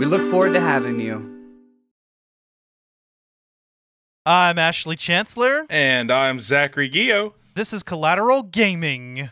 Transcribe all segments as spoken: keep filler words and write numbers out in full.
We look forward to having you. I'm Ashley Chancellor. And I'm Zachary Guillot. This is Collateral Gaming.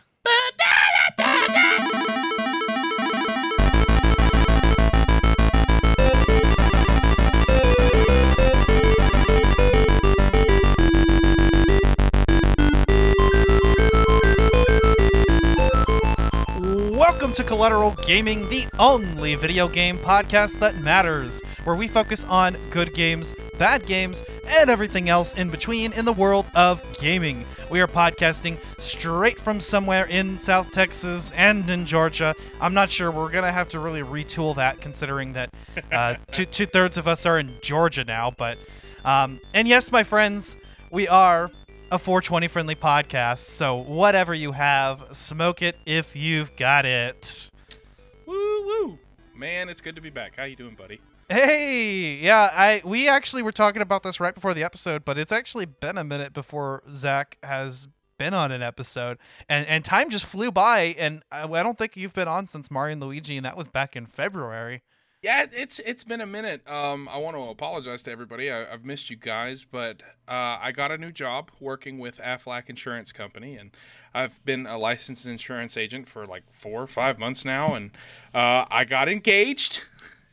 Welcome to Collateral Gaming, the only video game podcast that matters, where we focus on good games, bad games, and everything else in between in the world of gaming. We are podcasting straight from somewhere in South Texas and in Georgia. I'm not sure. We're going to have to really retool that, considering that uh, two, two-thirds of us are in Georgia now. But um, and yes, my friends, we are a four twenty friendly podcast, so whatever you have, smoke it if you've got it. Woo woo, man, it's good to be back. How you doing, buddy? Hey, yeah, I we actually were talking about this right before the episode, but it's actually been a minute before Zach has been on an episode, and and time just flew by, and I, I don't think you've been on since Mario and Luigi, and that was back in February. Yeah, it's it's been a minute. Um, I want to apologize to everybody. I, I've missed you guys, but uh, I got a new job working with Aflac Insurance Company, and I've been a licensed insurance agent for like four or five months now, and uh, I got engaged.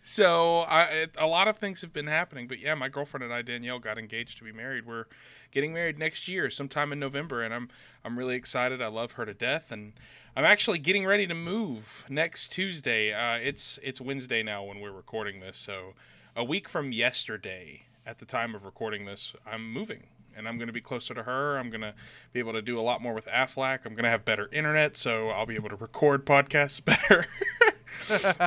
So I, it, a lot of things have been happening, but yeah, my girlfriend and I, Danielle, got engaged to be married. We're getting married next year, sometime in November, and I'm I'm really excited. I love her to death, and I'm actually getting ready to move next Tuesday. Uh, it's it's Wednesday now when we're recording this, so a week from yesterday, at the time of recording this, I'm moving, and I'm going to be closer to her. I'm going to be able to do a lot more with Aflac. I'm going to have better internet, so I'll be able to record podcasts better.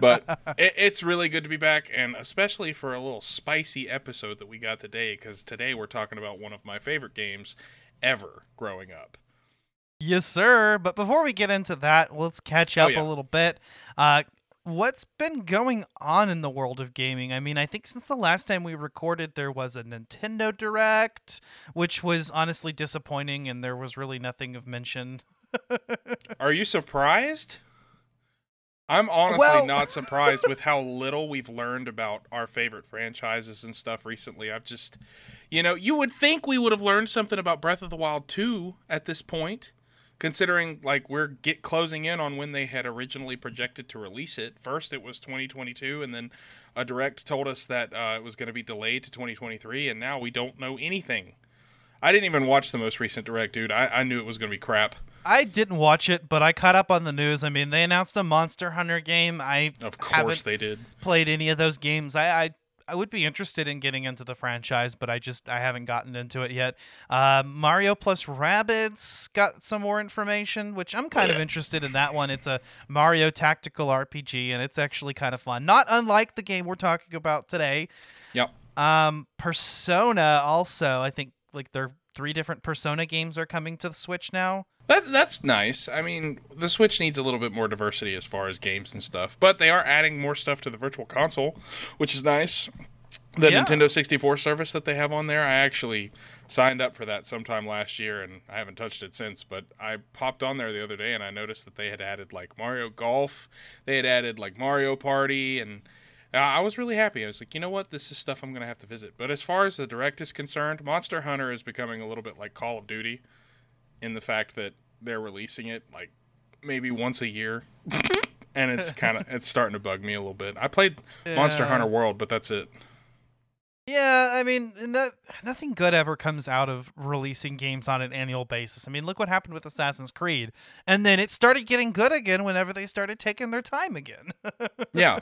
But it, it's really good to be back, and especially for a little spicy episode that we got today, because today we're talking about one of my favorite games ever growing up. Yes, sir. But before we get into that, let's catch up oh, yeah. a little bit. Uh, what's been going on in the world of gaming? I mean, I think since the last time we recorded, there was a Nintendo Direct, which was honestly disappointing, and there was really nothing of mention. Are you surprised? I'm honestly well, not surprised with how little we've learned about our favorite franchises and stuff recently. I've just, you know, you would think we would have learned something about Breath of the Wild two at this point, considering like we're get closing in on when they had originally projected to release it. First, it was twenty twenty-two, and then a direct told us that uh, it was going to be delayed to twenty twenty-three, and now we don't know anything. I didn't even watch the most recent direct, dude. I, I knew it was going to be crap. I didn't watch it, but I caught up on the news. I mean, they announced a Monster Hunter game. I of course they did. Played any of those games? I, I I would be interested in getting into the franchise, but I just I haven't gotten into it yet. Uh, Mario plus Rabbids got some more information, which I'm kind yeah. of interested in that one. It's a Mario tactical R P G, and it's actually kind of fun. Not unlike the game we're talking about today. Yep. Um, Persona also. I think like their three different Persona games are coming to the Switch now. That, that's nice. I mean, the Switch needs a little bit more diversity as far as games and stuff, but they are adding more stuff to the Virtual Console, which is nice. The yeah. Nintendo sixty-four service that they have on there, I actually signed up for that sometime last year, and I haven't touched it since, but I popped on there the other day, and I noticed that they had added, like, Mario Golf, they had added, like, Mario Party, and I was really happy. I was like, you know what? This is stuff I'm going to have to visit. But as far as the Direct is concerned, Monster Hunter is becoming a little bit like Call of Duty, in the fact that they're releasing it like maybe once a year, and it's kind of it's starting to bug me a little bit. I played yeah. Monster Hunter World, but that's it. Yeah, I mean, no, nothing good ever comes out of releasing games on an annual basis. I mean, look what happened with Assassin's Creed, and then it started getting good again whenever they started taking their time again. yeah.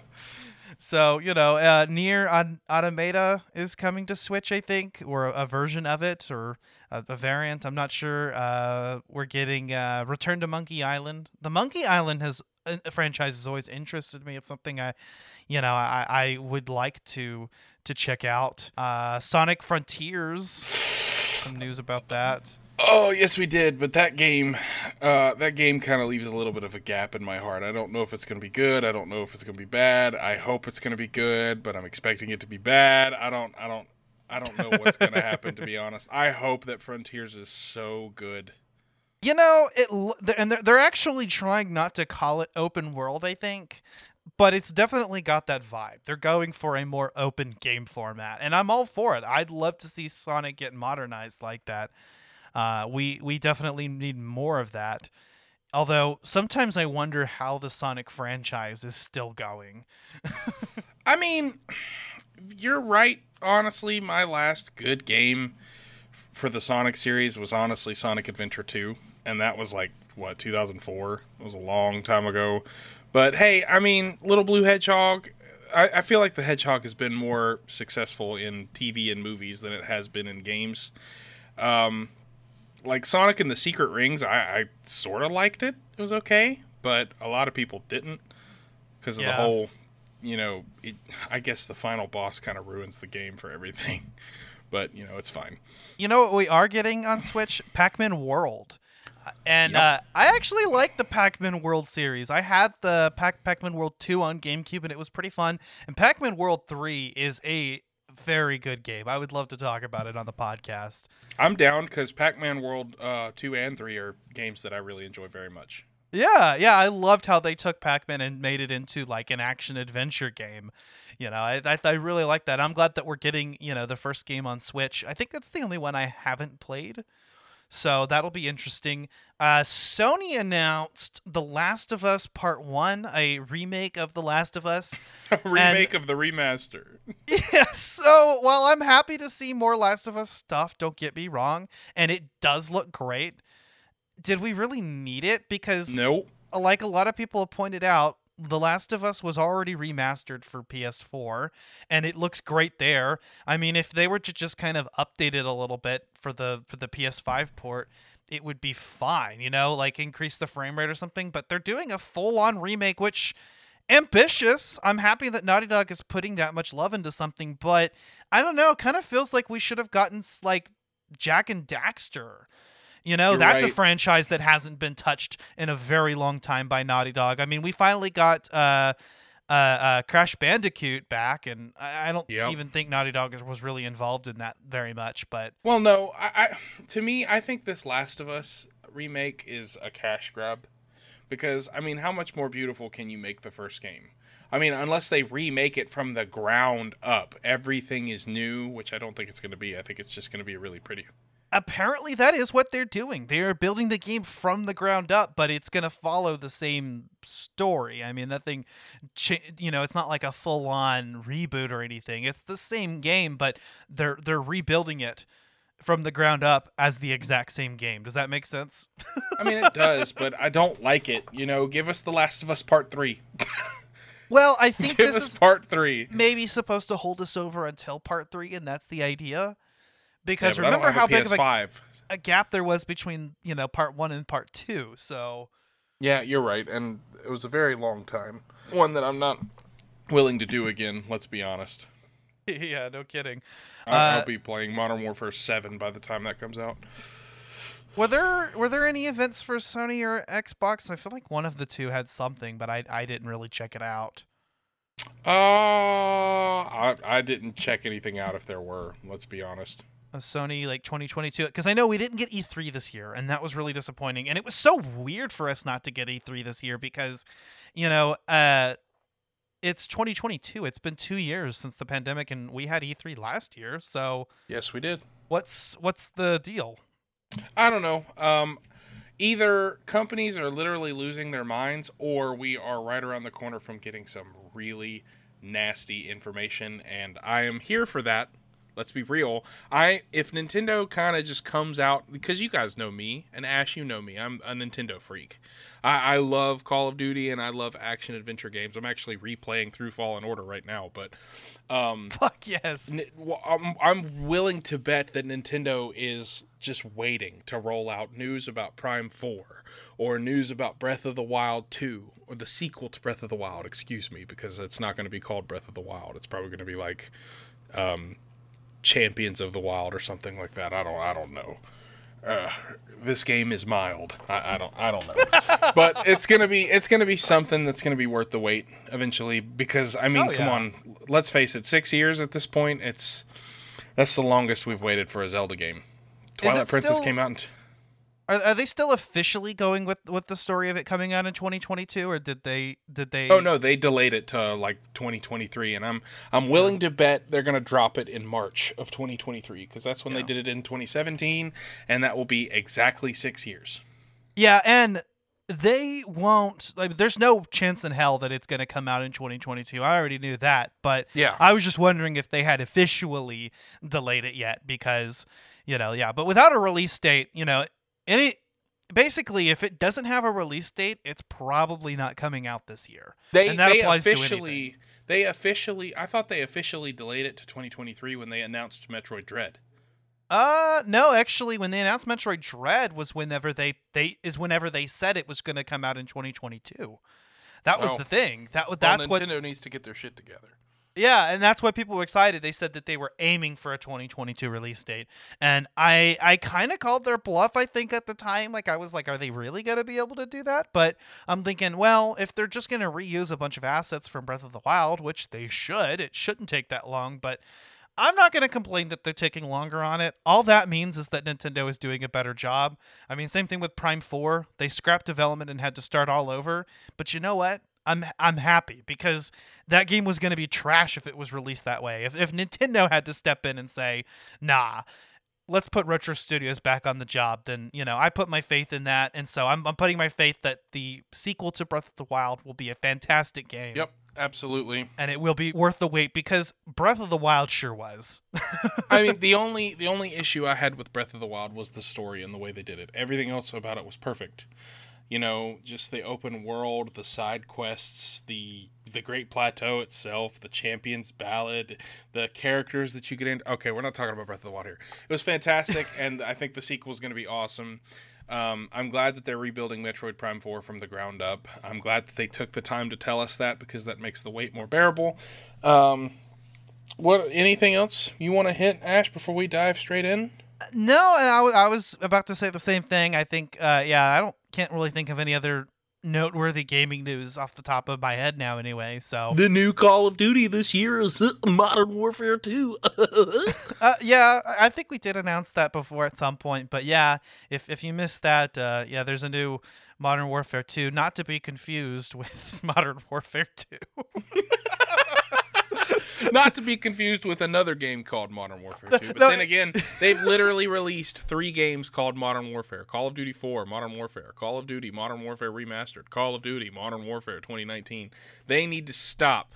So, you know, uh, Nier Automata is coming to Switch, I think, or a version of it, or a, a variant. I'm not sure. Uh, we're getting uh, Return to Monkey Island. The Monkey Island has franchise has always interested me. It's something I, you know, I, I would like to to check out. Uh, Sonic Frontiers. Some news about that. Oh, yes, we did, but that game, uh, that game kind of leaves a little bit of a gap in my heart. I don't know if it's going to be good. I don't know if it's going to be bad. I hope it's going to be good, but I'm expecting it to be bad. I don't, I don't, I don't know what's going to happen, to be honest. I hope that Frontiers is so good. You know, it, and they're actually trying not to call it open world, I think, but it's definitely got that vibe. They're going for a more open game format, and I'm all for it. I'd love to see Sonic get modernized like that. Uh, we we definitely need more of that. Although sometimes I wonder how the Sonic franchise is still going. I mean, you're right. Honestly, my last good game for the Sonic series was honestly Sonic Adventure two. And that was like, what, two thousand four? It was a long time ago. But hey, I mean, Little Blue Hedgehog, I, I feel like the Hedgehog has been more successful in T V and movies than it has been in games. Um... Like, Sonic and the Secret Rings, I, I sort of liked it. It was okay, but a lot of people didn't because of yeah. the whole, you know, it, I guess the final boss kind of ruins the game for everything. But, you know, it's fine. You know what we are getting on Switch? Pac-Man World. And yep. uh, I actually like the Pac-Man World series. I had the Pac- Pac-Man World two on GameCube, and it was pretty fun. And Pac-Man World three is a... very good game. I would love to talk about it on the podcast. I'm down because Pac-Man World uh, two and three are games that I really enjoy very much. Yeah, yeah. I loved how they took Pac-Man and made it into like an action-adventure game. You know, I I, I really like that. I'm glad that we're getting, you know, the first game on Switch. I think that's the only one I haven't played. So that'll be interesting. Uh, Sony announced The Last of Us Part one, a remake of The Last of Us. A remake and, of the remaster. Yeah, so while I'm happy to see more Last of Us stuff, don't get me wrong, and it does look great, did we really need it? Because nope. Like a lot of people have pointed out, The Last of Us was already remastered for P S four, and it looks great there. I mean, if they were to just kind of update it a little bit for the for the P S five port, it would be fine, you know, like increase the frame rate or something. But they're doing a full-on remake, which, ambitious. I'm happy that Naughty Dog is putting that much love into something, but I don't know, it kind of feels like we should have gotten, like, Jak and Daxter. You know, You're that's right. a franchise that hasn't been touched in a very long time by Naughty Dog. I mean, we finally got uh, uh, uh, Crash Bandicoot back, and I, I don't yep. even think Naughty Dog was really involved in that very much. But well, no, I, I, to me, I think this Last of Us remake is a cash grab because, I mean, how much more beautiful can you make the first game? I mean, unless they remake it from the ground up, everything is new, which I don't think it's going to be. I think it's just going to be really pretty. Apparently that is what they're doing. They are building the game from the ground up, but it's going to follow the same story. I mean, that thing, you know, it's not like a full-on reboot or anything. It's the same game, but they're they're rebuilding it from the ground up as the exact same game. Does that make sense? I mean, it does, but I don't like it. You know, give us The Last of Us Part three. Well, I think give this us is part three. Maybe supposed to hold us over until Part three, and that's the idea. Because yeah, remember how big of a, a gap there was between, you know, Part one and Part two, so... Yeah, you're right, and it was a very long time. One that I'm not willing to do again, let's be honest. Yeah, no kidding. I'll, uh, I'll be playing Modern Warfare seven by the time that comes out. Were there were there any events for Sony or Xbox? I feel like one of the two had something, but I, I didn't really check it out. Uh, I, I didn't check anything out if there were, let's be honest. Of Sony, like twenty twenty-two, because I know we didn't get E three this year, and that was really disappointing. And it was so weird for us not to get E three this year because, you know, uh, it's twenty twenty-two. It's been two years since the pandemic, and we had E three last year. So yes, we did. What's what's the deal? I don't know. Um, either companies are literally losing their minds, or we are right around the corner from getting some really nasty information, and I am here for that. Let's be real. I if Nintendo kind of just comes out, because you guys know me, and Ash, you know me. I'm a Nintendo freak. I, I love Call of Duty, and I love action-adventure games. I'm actually replaying through Fallen Order right now, but... Um, Fuck yes! N- well, I'm, I'm willing to bet that Nintendo is just waiting to roll out news about Prime four, or news about Breath of the Wild two, or the sequel to Breath of the Wild, excuse me, because it's not going to be called Breath of the Wild. It's probably going to be like... Um, Champions of the Wild or something like that. I don't. I don't know. Uh, this game is mild. I, I don't. I don't know. But it's gonna be. It's gonna be something that's gonna be worth the wait eventually. Because I mean, oh, yeah. come on. Let's face it. Six years at this point. It's that's the longest we've waited for a Zelda game. Twilight Princess still... came out. In t- Are are they still officially going with, with the story of it coming out in twenty twenty-two, or did they did they? Oh no, they delayed it to like twenty twenty-three, and I'm I'm willing to bet they're gonna drop it in March of twenty twenty-three because that's when yeah. they did it in twenty seventeen, and that will be exactly six years. Yeah, and they won't. Like, there's no chance in hell that it's gonna come out in twenty twenty-two. I already knew that, but yeah. I was just wondering if they had officially delayed it yet because you know yeah, but without a release date, you know. And it, basically, if it doesn't have a release date, it's probably not coming out this year. They, and that they applies officially, to anything. They officially, I thought they officially delayed it to twenty twenty-three when they announced Metroid Dread. Uh, no, actually, when they announced Metroid Dread was whenever they, they is whenever they said it was going to come out in twenty twenty-two. That was oh. the thing. That that's well, Nintendo what, needs to get their shit together. Yeah, and that's why people were excited. They said that they were aiming for a twenty twenty-two release date. And I I kind of called their bluff, I think, at the time. Like, I was like, are they really going to be able to do that? But I'm thinking, well, if they're just going to reuse a bunch of assets from Breath of the Wild, which they should, it shouldn't take that long. But I'm not going to complain that they're taking longer on it. All that means is that Nintendo is doing a better job. I mean, same thing with Prime four. They scrapped development and had to start all over. But you know what? I'm I'm happy because that game was going to be trash if it was released that way. If if Nintendo had to step in and say, nah, let's put Retro Studios back on the job, then, you know, I put my faith in that. And so I'm I'm putting my faith that the sequel to Breath of the Wild will be a fantastic game. Yep. Absolutely. And it will be worth the wait because Breath of the Wild sure was. I mean, the only the only issue I had with Breath of the Wild was the story and the way they did it. Everything else about it was perfect. You know, just the open world, the side quests, the the Great Plateau itself, the Champion's Ballad, the characters that you get in. Okay, we're not talking about Breath of the Wild here. It was fantastic, and I think the sequel is going to be awesome. Um, I'm glad that they're rebuilding Metroid Prime four from the ground up. I'm glad that they took the time to tell us that because that makes the wait more bearable. Um, what anything else you want to hit, Ash, before we dive straight in? No, and I, w- I was about to say the same thing. I think, uh, yeah, I don't can't really think of any other noteworthy gaming news off the top of my head now. Anyway, so the new Call of Duty this year is Modern Warfare two. uh, yeah, I think we did announce that before at some point, but yeah, if if you missed that, uh, yeah, there's a new Modern Warfare two, not to be confused with Modern Warfare two. Not to be confused with another game called Modern Warfare two. But no. Then again, they've literally released three games called Modern Warfare. Call of Duty four, Modern Warfare. Call of Duty, Modern Warfare Remastered. Call of Duty, Modern Warfare twenty nineteen. They need to stop.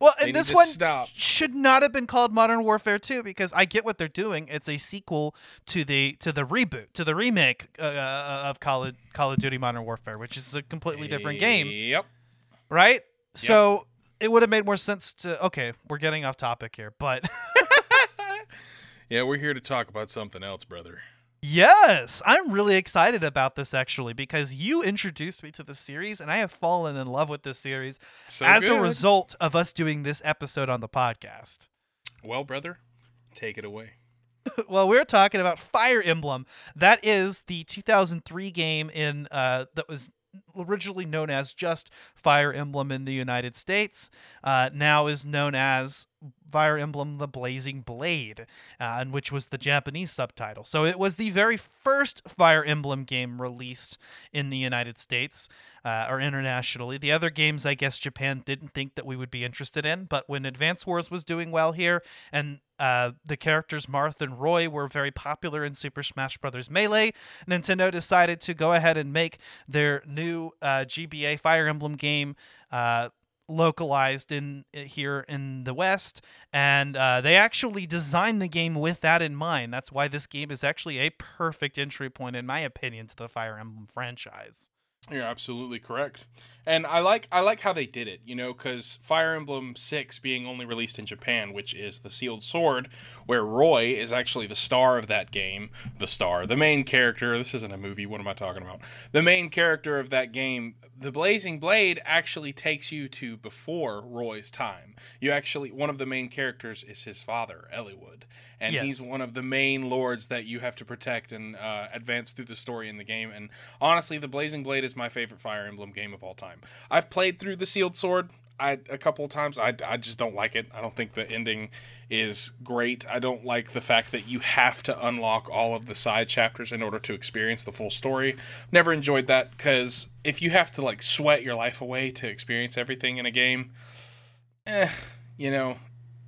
Well, and this one stop. should not have been called Modern Warfare two because I get what they're doing. It's a sequel to the to the reboot, to the remake uh, of Call of, Call of Duty Modern Warfare, which is a completely different game. Yep. Right? Yep. So... it would have made more sense to... Okay, we're getting off topic here, but... yeah, we're here to talk about something else, brother. Yes! I'm really excited about this, actually, because you introduced me to the series, and I have fallen in love with this series so as good. a result of us doing this episode on the podcast. Well, brother, take it away. Well, we're talking about Fire Emblem. That is the two thousand three game in uh, that was... originally known as just Fire Emblem in the United States, uh, now is known as Fire Emblem the Blazing Blade, uh, which was the Japanese subtitle. So it was the very first Fire Emblem game released in the United States, uh, or internationally. The other games, I guess, Japan didn't think that we would be interested in, but when Advance Wars was doing well here, and uh, the characters Marth and Roy were very popular in Super Smash Bros. Melee, Nintendo decided to go ahead and make their new uh, G B A Fire Emblem game, uh, localized in here in the West, and uh, they actually designed the game with that in mind. That's why this game is actually a perfect entry point, in my opinion, to the Fire Emblem franchise. You're absolutely correct, and I like I like how they did it, you know, because Fire Emblem six being only released in Japan, which is the Sealed Sword, where Roy is actually the star of that game, the star, the main character. This isn't a movie. What am I talking about? The main character of that game. The Blazing Blade actually takes you to before Roy's time. You actually, one of the main characters is his father, Eliwood, and yes. he's one of the main lords that you have to protect and uh, advance through the story in the game. And honestly, the Blazing Blade is my favorite Fire Emblem game of all time. I've played through the Sealed Sword I, a couple of times. I, I just don't like it. I don't think the ending is great. I don't like the fact that you have to unlock all of the side chapters in order to experience the full story. Never enjoyed that, because if you have to like sweat your life away to experience everything in a game, eh, you know,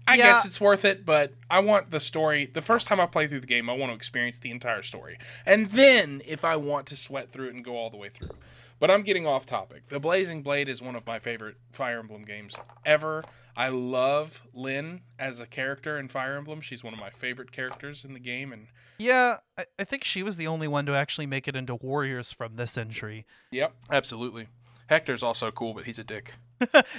I yeah. guess it's worth it, but I want the story. The first time I play through the game, I want to experience the entire story. And then if I want to sweat through it and go all the way through. But I'm getting off topic. The Blazing Blade is one of my favorite Fire Emblem games ever. I love Lyn as a character in Fire Emblem. She's one of my favorite characters in the game. And yeah, I, I think she was the only one to actually make it into Warriors from this entry. Yep, absolutely. Hector's also cool, but he's a dick.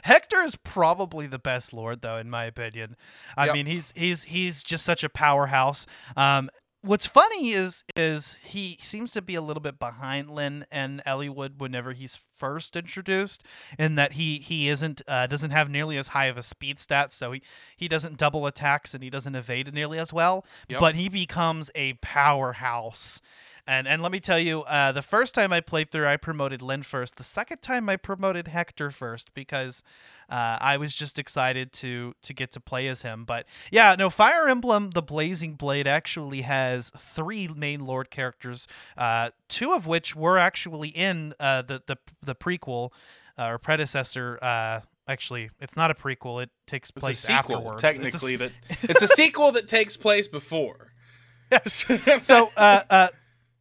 Hector is probably the best lord, though, in my opinion. I yep. mean, he's he's he's just such a powerhouse. Um, What's funny is is he seems to be a little bit behind Lyn and Eliwood whenever he's first introduced, in that he he isn't uh, doesn't have nearly as high of a speed stat, so he, he doesn't double attacks and he doesn't evade nearly as well. Yep. But he becomes a powerhouse. And and let me tell you, uh, the first time I played through, I promoted Lyn first. The second time, I promoted Hector first, because uh, I was just excited to to get to play as him. But yeah, no, Fire Emblem the Blazing Blade actually has three main lord characters, uh, two of which were actually in uh, the, the, the prequel uh, or predecessor. Uh, Actually, it's not a prequel. It takes it's place a sequel, afterwards. Technically, it's a, that, it's a sequel that takes place before. Yes. So... Uh, uh,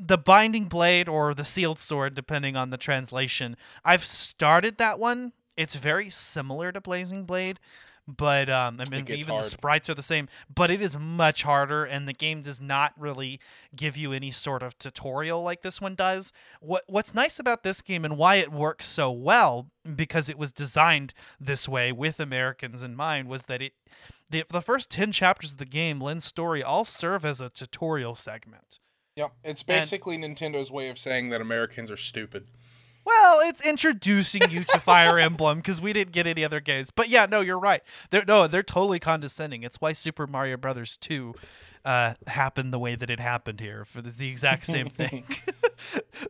The Binding Blade, or the Sealed Sword, depending on the translation. I've started that one. It's very similar to Blazing Blade, but um, I mean, even hard. The sprites are the same. But it is much harder, and the game does not really give you any sort of tutorial like this one does. What What's nice about this game, and why it works so well, because it was designed this way with Americans in mind, was that it the, the first ten chapters of the game, Lyn's story, all serve as a tutorial segment. Yeah, it's basically and, Nintendo's way of saying that Americans are stupid. Well, it's introducing you to Fire Emblem, because we didn't get any other games. But yeah, no, you're right. They're, no, they're totally condescending. It's why Super Mario Brothers two uh, happened the way that it happened here, for the, the exact same thing.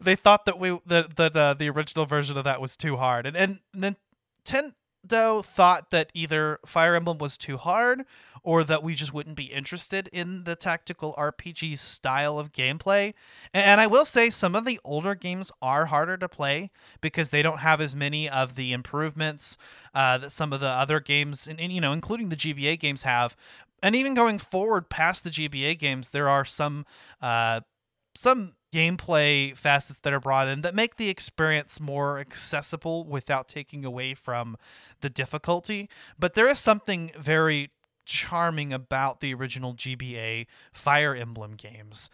They thought that we that, that uh, the original version of that was too hard. And, and Nintendo thought that either Fire Emblem was too hard, or that we just wouldn't be interested in the tactical R P G style of gameplay. And I will say some of the older games are harder to play because they don't have as many of the improvements uh, that some of the other games, and, and you know, including the G B A games have. And even going forward past the G B A games, there are some uh, some gameplay facets that are brought in that make the experience more accessible without taking away from the difficulty. But there is something very charming about the original G B A Fire Emblem games.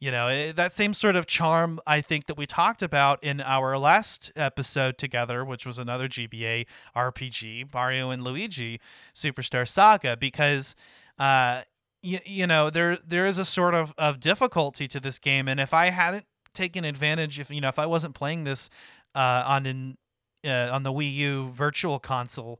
You know, it, that same sort of charm, I think, that we talked about in our last episode together, which was another G B A R P G, Mario and Luigi Superstar Saga, because uh y- you know there there is a sort of of difficulty to this game. And if I hadn't taken advantage, if you know if I wasn't playing this uh on an Uh, on the Wii U Virtual Console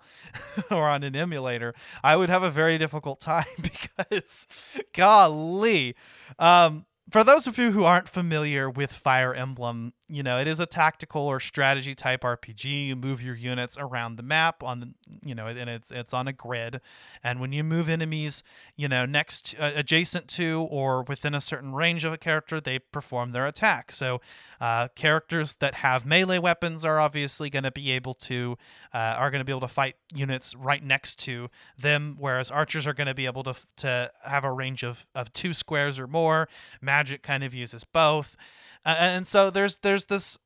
or on an emulator, I would have a very difficult time because, golly, um, for those of you who aren't familiar with Fire Emblem, you know, it is a tactical or strategy type R P G. You move your units around the map on the, you know, and it's it's on a grid. And when you move enemies, you know, next uh, adjacent to or within a certain range of a character, they perform their attack. So uh, characters that have melee weapons are obviously going to be able to uh, are going to be able to fight units right next to them, whereas archers are going to be able to to have a range of of two squares or more. Magic kind of uses both. Uh, and so there's there's this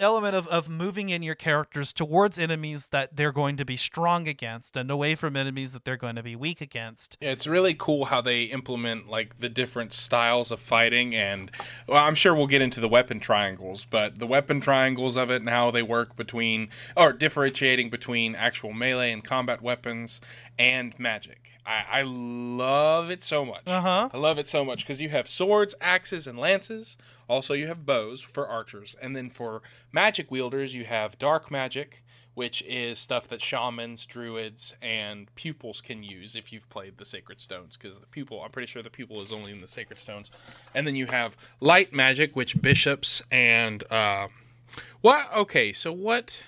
element of, of moving in your characters towards enemies that they're going to be strong against and away from enemies that they're going to be weak against. Yeah, it's really cool how they implement like the different styles of fighting, and well, I'm sure we'll get into the weapon triangles, but the weapon triangles of it and how they work between, or differentiating between actual melee and combat weapons and magic. I, I love it so much. Uh-huh. I love it so much because you have swords, axes, and lances. Also, you have bows for archers. And then for magic wielders, you have dark magic, which is stuff that shamans, druids, and pupils can use if you've played the Sacred Stones, because the pupil, I'm pretty sure the pupil is only in the Sacred Stones. And then you have light magic, which bishops and... Uh, what? Okay, so what...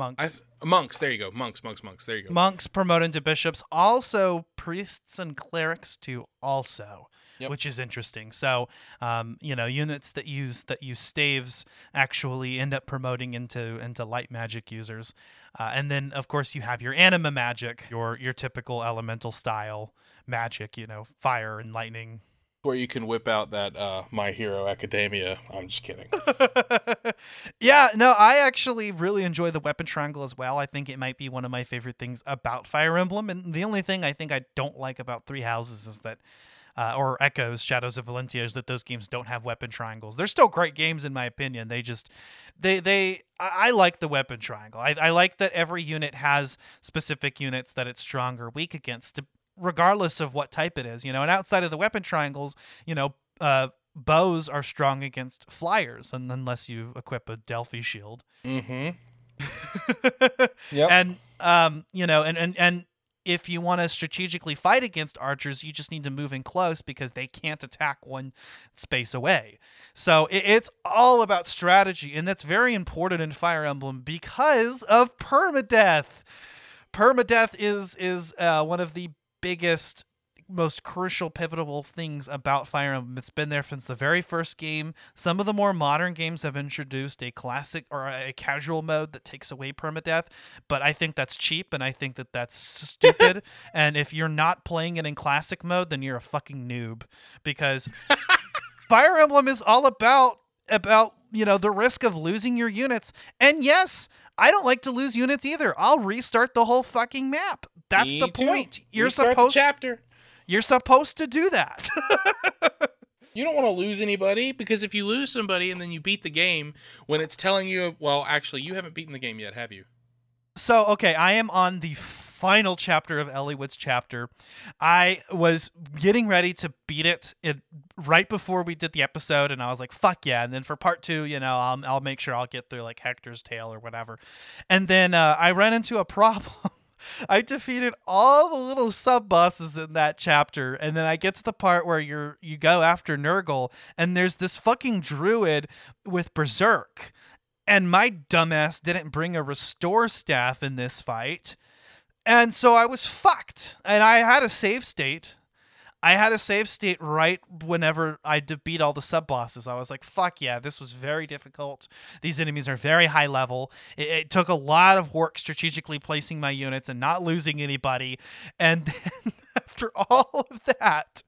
Monks. I, monks, there you go. Monks, monks, monks, there you go. Monks promote into bishops. Also, priests and clerics too, also, yep. Which is interesting. So, um, you know, units that use that use staves actually end up promoting into into light magic users. Uh, and then, of course, you have your anima magic, your your typical elemental style magic, you know, fire and lightning. Where you can whip out that uh, My Hero Academia. I'm just kidding. Yeah, no, I actually really enjoy the weapon triangle as well. I think it might be one of my favorite things about Fire Emblem. And the only thing I think I don't like about Three Houses is that, uh, or Echoes, Shadows of Valentia, is that those games don't have weapon triangles. They're still great games in my opinion. They just, they, they, I like the weapon triangle. I, I like that every unit has specific units that it's strong or weak against to, regardless of what type it is, you know, and outside of the weapon triangles, you know, uh, bows are strong against flyers, and unless you equip a Delphi shield. Mm-hmm. Yep. And, um, you know, and, and, and if you want to strategically fight against archers, you just need to move in close because they can't attack one space away. So it, it's all about strategy, and that's very important in Fire Emblem because of permadeath. Permadeath is, is uh, one of the biggest, most crucial, pivotal things about Fire Emblem. It's been there since the very first game. Some of the more modern games have introduced a classic or a casual mode that takes away permadeath, but I think that's cheap and I think that that's stupid. And if you're not playing it in classic mode, then you're a fucking noob, because Fire Emblem is all about about you know, the risk of losing your units. And yes, I don't like to lose units either. I'll restart the whole fucking map. That's Me the point. Too. You're restart supposed the chapter. You're supposed to do that. You don't want to lose anybody, because if you lose somebody and then you beat the game when it's telling you, well, actually you haven't beaten the game yet, have you? So, okay, I am on the final chapter of Eliwood's chapter. I was getting ready to beat it, it right before we did the episode, and I was like, fuck yeah. And then for part two, you know, I'll, I'll make sure I'll get through like Hector's tale or whatever. And then uh, I ran into a problem. I defeated all the little sub-bosses in that chapter, and then I get to the part where you're you go after Nurgle, and there's this fucking druid with Berserk. And my dumbass didn't bring a restore staff in this fight. And so I was fucked. And I had a save state. I had a save state right whenever I beat all the sub-bosses. I was like, fuck yeah, this was very difficult. These enemies are very high level. It, it took a lot of work strategically placing my units and not losing anybody. And then... After all of that,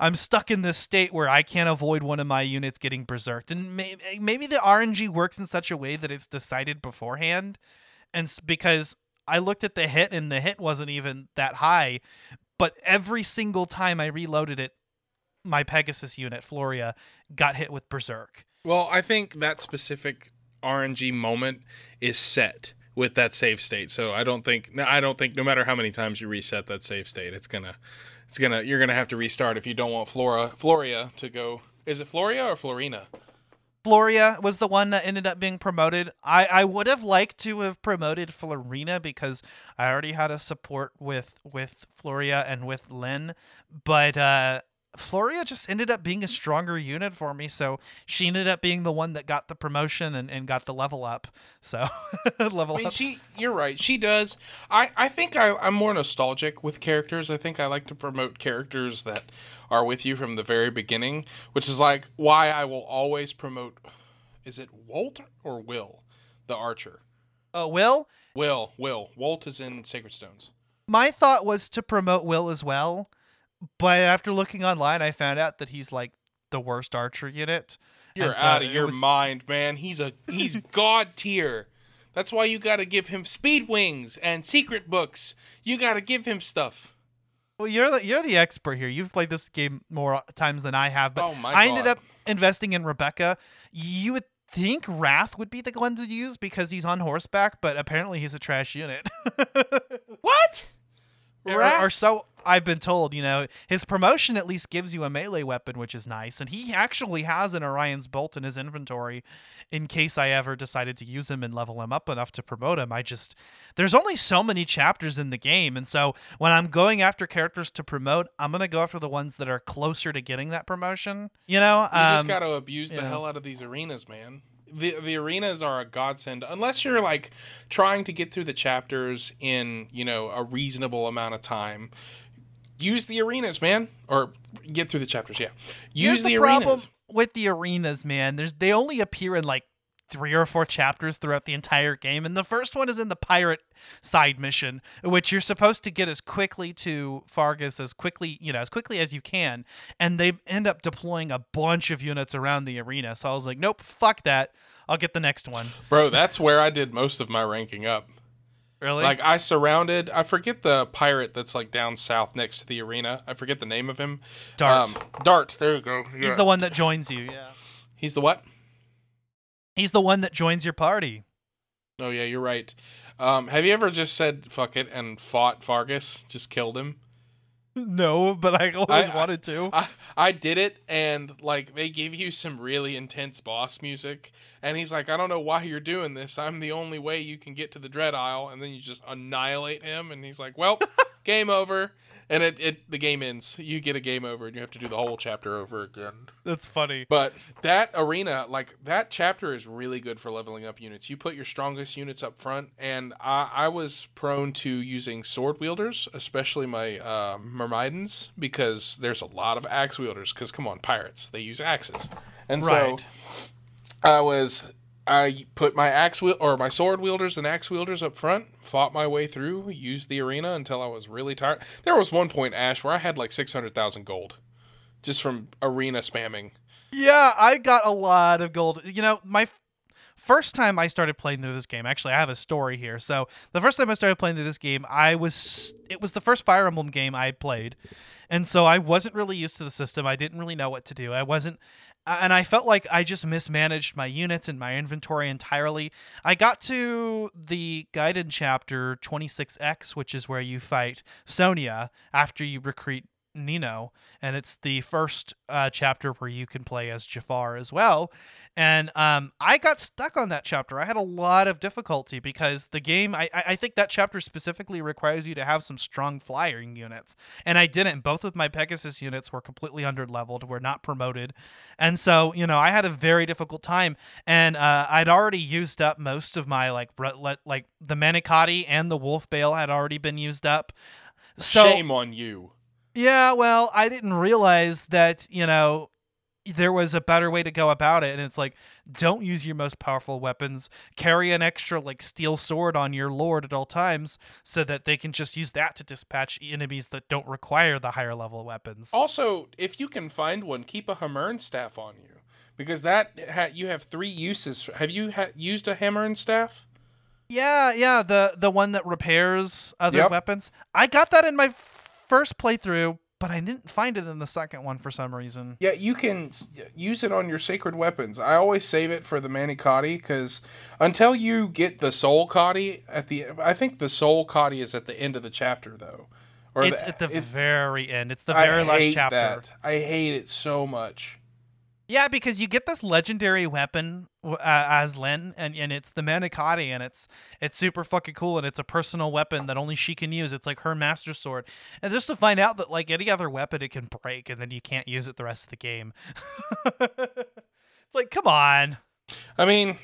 I'm stuck in this state where I can't avoid one of my units getting berserked. And may- maybe the R N G works in such a way that it's decided beforehand. And because I looked at the hit and the hit wasn't even that high, but every single time I reloaded it, my Pegasus unit, Floria, got hit with berserk. Well, I think that specific R N G moment is set with that save state, so I don't think, no, I don't think, no matter how many times you reset that save state, it's gonna, it's gonna, you're gonna have to restart if you don't want Flora, Floria to go. Is it Floria or Florina? Floria was the one that ended up being promoted. I, I would have liked to have promoted Florina because I already had a support with with Floria and with Lyn, but uh, Floria just ended up being a stronger unit for me, so she ended up being the one that got the promotion and, and got the level up. So, level I mean, ups. She, you're right. She does. I, I think I, I'm more nostalgic with characters. I think I like to promote characters that are with you from the very beginning, which is like why I will always promote... Is it Walt or Will, the archer? Oh, uh, Will? Will, Will. Walt is in Sacred Stones. My thought was to promote Will as well. But after looking online, I found out that he's like the worst archer unit. You're so out of your was... mind, man. He's a he's god tier. That's why you got to give him speed wings and secret books. You got to give him stuff. Well, you're the, you're the expert here. You've played this game more times than I have, but oh my I God. ended up investing in Rebecca. You would think Wrath would be the one to use because he's on horseback, but apparently he's a trash unit. What? Wrath? Or, or so I've been told. You know, his promotion at least gives you a melee weapon, which is nice, and he actually has an Orion's Bolt in his inventory in case I ever decided to use him and level him up enough to promote him. I just there's only so many chapters in the game, and so when I'm going after characters to promote, I'm gonna go after the ones that are closer to getting that promotion. You know, you um, just gotta abuse the know. hell out of these arenas, man. The the arenas are a godsend unless you're like trying to get through the chapters in, you know, a reasonable amount of time. Use the arenas, man, or get through the chapters. Yeah, use Here's the, the arenas. Problem with the arenas, man. There's they only appear in like three or four chapters throughout the entire game, and the first one is in the pirate side mission, which you're supposed to get as quickly to Fargus as quickly, you know, as quickly as you can. And they end up deploying a bunch of units around the arena. So I was like, nope, fuck that. I'll get the next one, bro. That's where I did most of my ranking up. Really? Like, I surrounded, I forget the pirate that's, like, down south next to the arena. I forget the name of him. Dart. Um, Dart, there you go. Yeah. He's the one that joins you, yeah. He's the what? He's the one that joins your party. Oh, yeah, you're right. Um, have you ever just said, fuck it, and fought Fargus? Just killed him? No, but I always I, wanted to. I, I did it, and, like, they give you some really intense boss music, and he's like, I don't know why you're doing this. I'm the only way you can get to the Dread Isle, and then you just annihilate him, and he's like, well, game over, and it, it the game ends. You get a game over, and you have to do the whole chapter over again. That's funny. But that arena, like, that chapter is really good for leveling up units. You put your strongest units up front, and I, I was prone to using sword wielders, especially my uh, Myrmidons, because there's a lot of axe wielders, because come on, pirates, they use axes. And right. so I was I put my axe wheel or my sword wielders and axe wielders up front, fought my way through, used the arena until I was really tired. There was one point, Ash, where I had like six hundred thousand gold just from arena spamming. Yeah, I got a lot of gold. You know, my first time I started playing through this game, actually I have a story here. So the first time I started playing through this game, I was it was the first Fire Emblem game I played. And so I wasn't really used to the system. I didn't really know what to do. I wasn't and I felt like I just mismanaged my units and my inventory entirely. I got to the Gaiden chapter twenty-six X, which is where you fight Sonia after you recruit Nino, and it's the first uh, chapter where you can play as Jaffar as well. And um, I got stuck on that chapter. I had a lot of difficulty because the game, I, I think that chapter specifically requires you to have some strong flying units, and I didn't. Both of my Pegasus units were completely under-leveled, were not promoted. And so, you know, I had a very difficult time, and uh, I'd already used up most of my, like, like the Manicotti and the Wolf Bale had already been used up. So, shame on you. Yeah, well, I didn't realize that, you know, there was a better way to go about it. And it's like, don't use your most powerful weapons. Carry an extra, like, steel sword on your lord at all times so that they can just use that to dispatch enemies that don't require the higher level weapons. Also, if you can find one, keep a Hammer'n staff on you. Because that ha- you have three uses. Have you ha- used a Hammer'n staff? Yeah, yeah, the, the one that repairs other yep. weapons. I got that in my first playthrough, but I didn't find it in the second one for some reason. Yeah, you can use it on your sacred weapons. I always save it for the Manicotti, because until you get the Sol Katti at the, I think the Sol Katti is at the end of the chapter though. Or it's the, at the it's, very end. It's the very I last hate chapter. That. I hate it so much. Yeah, because you get this legendary weapon uh, as Lyn, and, and it's the Manicotti, and it's it's super fucking cool, and it's a personal weapon that only she can use. It's like her master sword. And just to find out that, like, any other weapon, it can break, and then you can't use it the rest of the game. It's like, come on. I mean,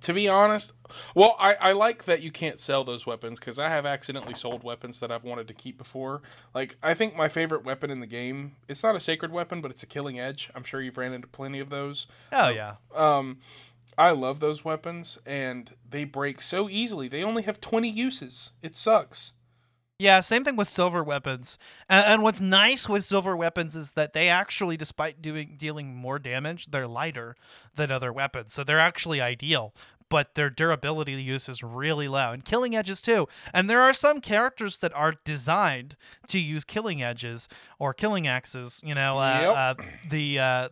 to be honest, well, I, I like that you can't sell those weapons, because I have accidentally sold weapons that I've wanted to keep before. Like, I think my favorite weapon in the game, it's not a sacred weapon, but it's a Killing Edge. I'm sure you've ran into plenty of those. Oh, yeah. Um, I love those weapons, and they break so easily. They only have twenty uses. It sucks. Yeah, same thing with silver weapons. And, and what's nice with silver weapons is that they actually, despite doing dealing more damage, they're lighter than other weapons. So they're actually ideal, but their durability use is really low. And killing edges too. And there are some characters that are designed to use killing edges or killing axes. You know, uh, yep. uh, the uh,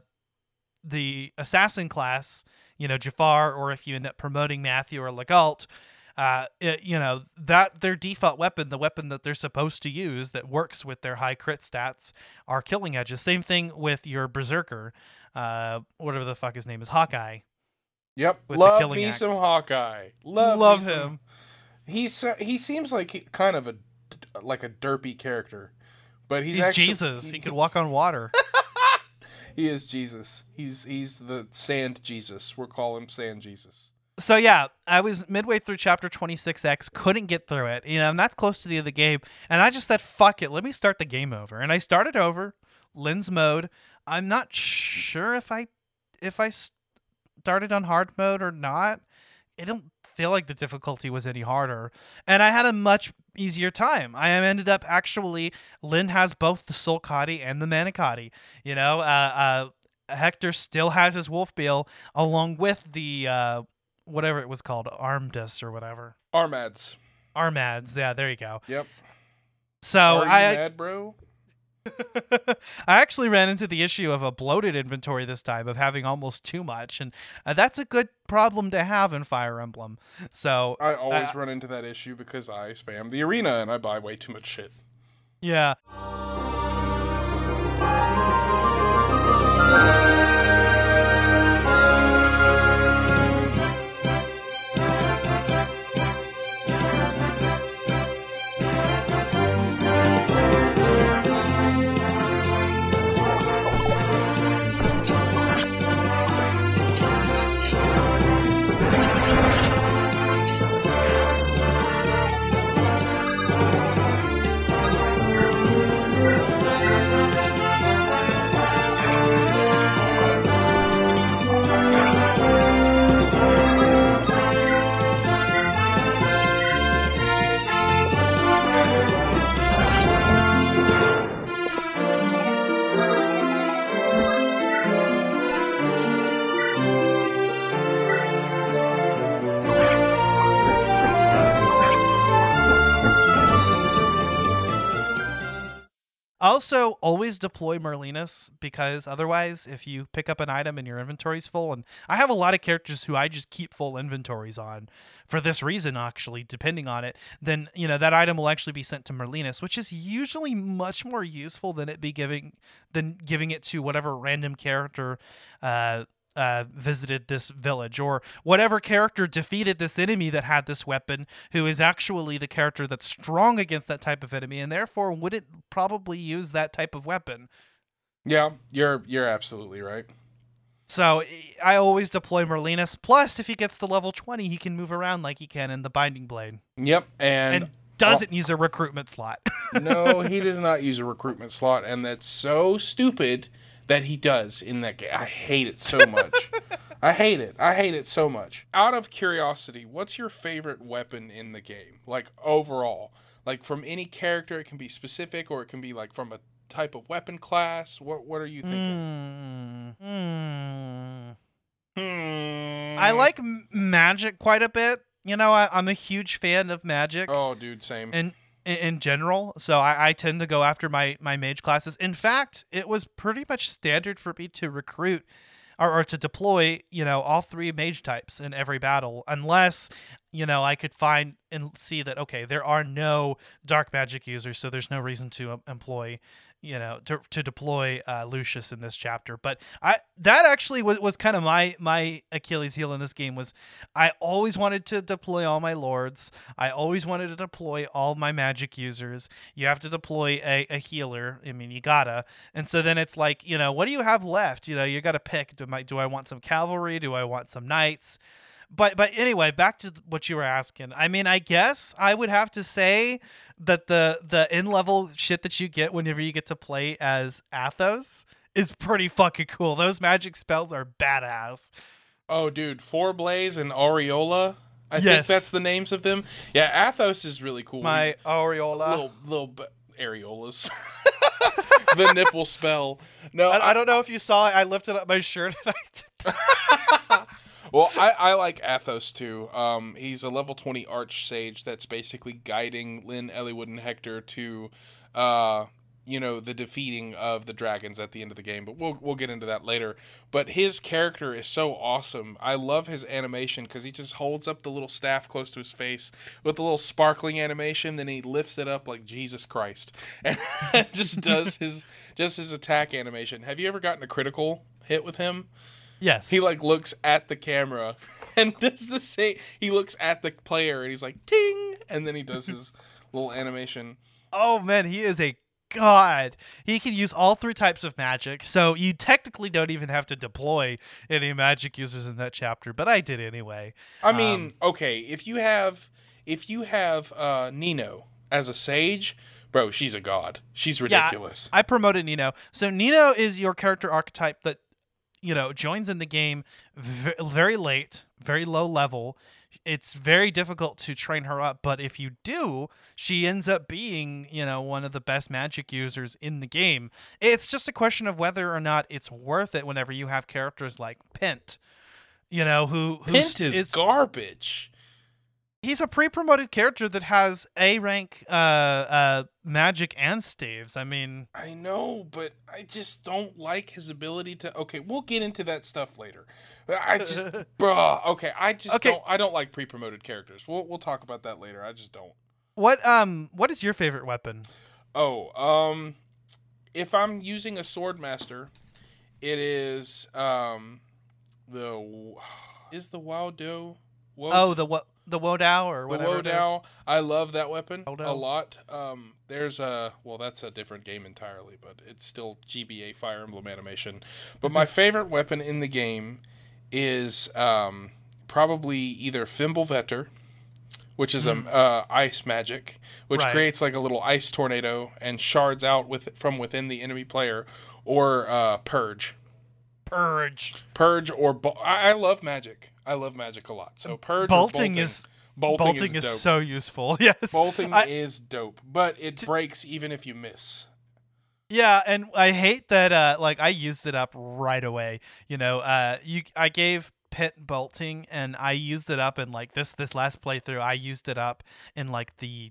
the assassin class, you know, Jaffar, or if you end up promoting Matthew or Legault, Uh, it, you know, that their default weapon, the weapon that they're supposed to use that works with their high crit stats, are killing edges. Same thing with your berserker, uh, whatever the fuck his name is, Hawkeye. Yep, with love the killing me axe. Some Hawkeye. Love, love him. Some... He's he seems like he, kind of a like a derpy character, but he's, he's actually... Jesus. He could walk on water. He is Jesus. He's he's the Sand Jesus. We'll call him Sand Jesus. So yeah, I was midway through chapter twenty-six X, couldn't get through it. You know, I'm not close to the end of the game, and I just said, fuck it, let me start the game over. And I started over, Lyn's mode. I'm not sure if I if I started on hard mode or not. It didn't feel like the difficulty was any harder. And I had a much easier time. I ended up actually, Lyn has both the Sol Katti and the Manicotti. You know, uh, uh, Hector still has his wolf beal along with the... Uh, whatever it was called, Armdus or whatever. Armads. Armads, yeah, there you go. Yep. So Are you I mad, bro? I actually ran into the issue of a bloated inventory this time, of having almost too much, and uh, that's a good problem to have in Fire Emblem. So I always uh, run into that issue because I spam the arena and I buy way too much shit. Yeah. Also, always deploy Merlinus, because otherwise, if you pick up an item and your inventory's full, and I have a lot of characters who I just keep full inventories on for this reason, actually, depending on it, then, you know, that item will actually be sent to Merlinus, which is usually much more useful than it be giving than giving it to whatever random character uh, uh, visited this village, or whatever character defeated this enemy that had this weapon, who is actually the character that's strong against that type of enemy, and therefore wouldn't probably use that type of weapon. Yeah, you're you're absolutely right. So I always deploy Merlinus. Plus, if he gets to level twenty, he can move around like he can in the Binding Blade. Yep, and, and doesn't well, use a recruitment slot. No, he does not use a recruitment slot, and that's so stupid that he does in that game. I hate it so much. I hate it. I hate it so much. Out of curiosity, what's your favorite weapon in the game? Like, overall. Like, from any character, it can be specific, or it can be, like, from a type of weapon class. What What are you thinking? Mm. Mm. Hmm. I like magic quite a bit. You know, I, I'm a huge fan of magic. Oh, dude, same. And in general, so I, I tend to go after my, my mage classes. In fact, it was pretty much standard for me to recruit or, or to deploy, you know, all three mage types in every battle, unless, you know, I could find and see that, okay, there are no dark magic users, so there's no reason to employ, you know, to to deploy uh, Lucius in this chapter. But I that actually was, was kind of my, my Achilles heel in this game, was I always wanted to deploy all my lords. I always wanted to deploy all my magic users. You have to deploy a, a healer. I mean, you gotta. And so then it's like, you know, what do you have left? You know, you gotta pick. Do, my, do I want some cavalry? Do I want some knights? But but anyway, back to what you were asking. I mean, I guess I would have to say that the the in-level shit that you get whenever you get to play as Athos is pretty fucking cool. Those magic spells are badass. Oh, dude, Four Blaze and Aureola. I yes. think that's the names of them. Yeah, Athos is really cool. My aureola. Little, little b- areolas. The nipple spell. No, I, I, I don't know if you saw it. I lifted up my shirt and I did. Well, I, I like Athos, too. Um, he's a level twenty Archsage that's basically guiding Lyn, Eliwood, and Hector to, uh, you know, the defeating of the dragons at the end of the game. But we'll we'll get into that later. But his character is so awesome. I love his animation because he just holds up the little staff close to his face with a little sparkling animation. Then he lifts it up like Jesus Christ and just does his just his attack animation. Have you ever gotten a critical hit with him? Yes. He, like, looks at the camera and does the same. He looks at the player, and he's like, ting! And then he does his little animation. Oh, man, he is a god. He can use all three types of magic, so you technically don't even have to deploy any magic users in that chapter, but I did anyway. I mean, um, okay, if you have, if you have uh, Nino as a sage... Bro, she's a god. She's ridiculous. Yeah, I promoted Nino. So Nino is your character archetype that, you know, joins in the game v- very late, very low level. It's very difficult to train her up, but if you do, she ends up being, you know, one of the best magic users in the game. It's just a question of whether or not it's worth it whenever you have characters like Pint, you know, who... Pint is, is garbage. He's a pre-promoted character that has A rank uh, uh, magic and staves. I mean... I know, but I just don't like his ability to... Okay, we'll get into that stuff later. I just... bruh. Okay, I just okay. don't... I don't like pre-promoted characters. We'll we'll talk about that later. I just don't. What um What is your favorite weapon? Oh, um... If I'm using a sword master, it is... um the Is the Wild Doe... Woad? Oh, the what? The Wodow or whatever. The Wodow. I love that weapon Wodow. a lot. Um, there's a well, that's a different game entirely, but it's still G B A Fire Emblem animation. But my favorite weapon in the game is um, probably either Fimbulvetter, which is mm. a uh, ice magic, which right. creates like a little ice tornado and shards out with from within the enemy player, or uh, Purge. Purge. Purge or bu- I-, I love magic. I love magic a lot. So purge bolting, bolting is bolting, bolting is, is so useful. Yes, bolting I, is dope, but it t- breaks even if you miss. Yeah, and I hate that. Uh, like I used it up right away. You know, uh, you I gave Pit bolting, and I used it up in like this this last playthrough. I used it up in like the.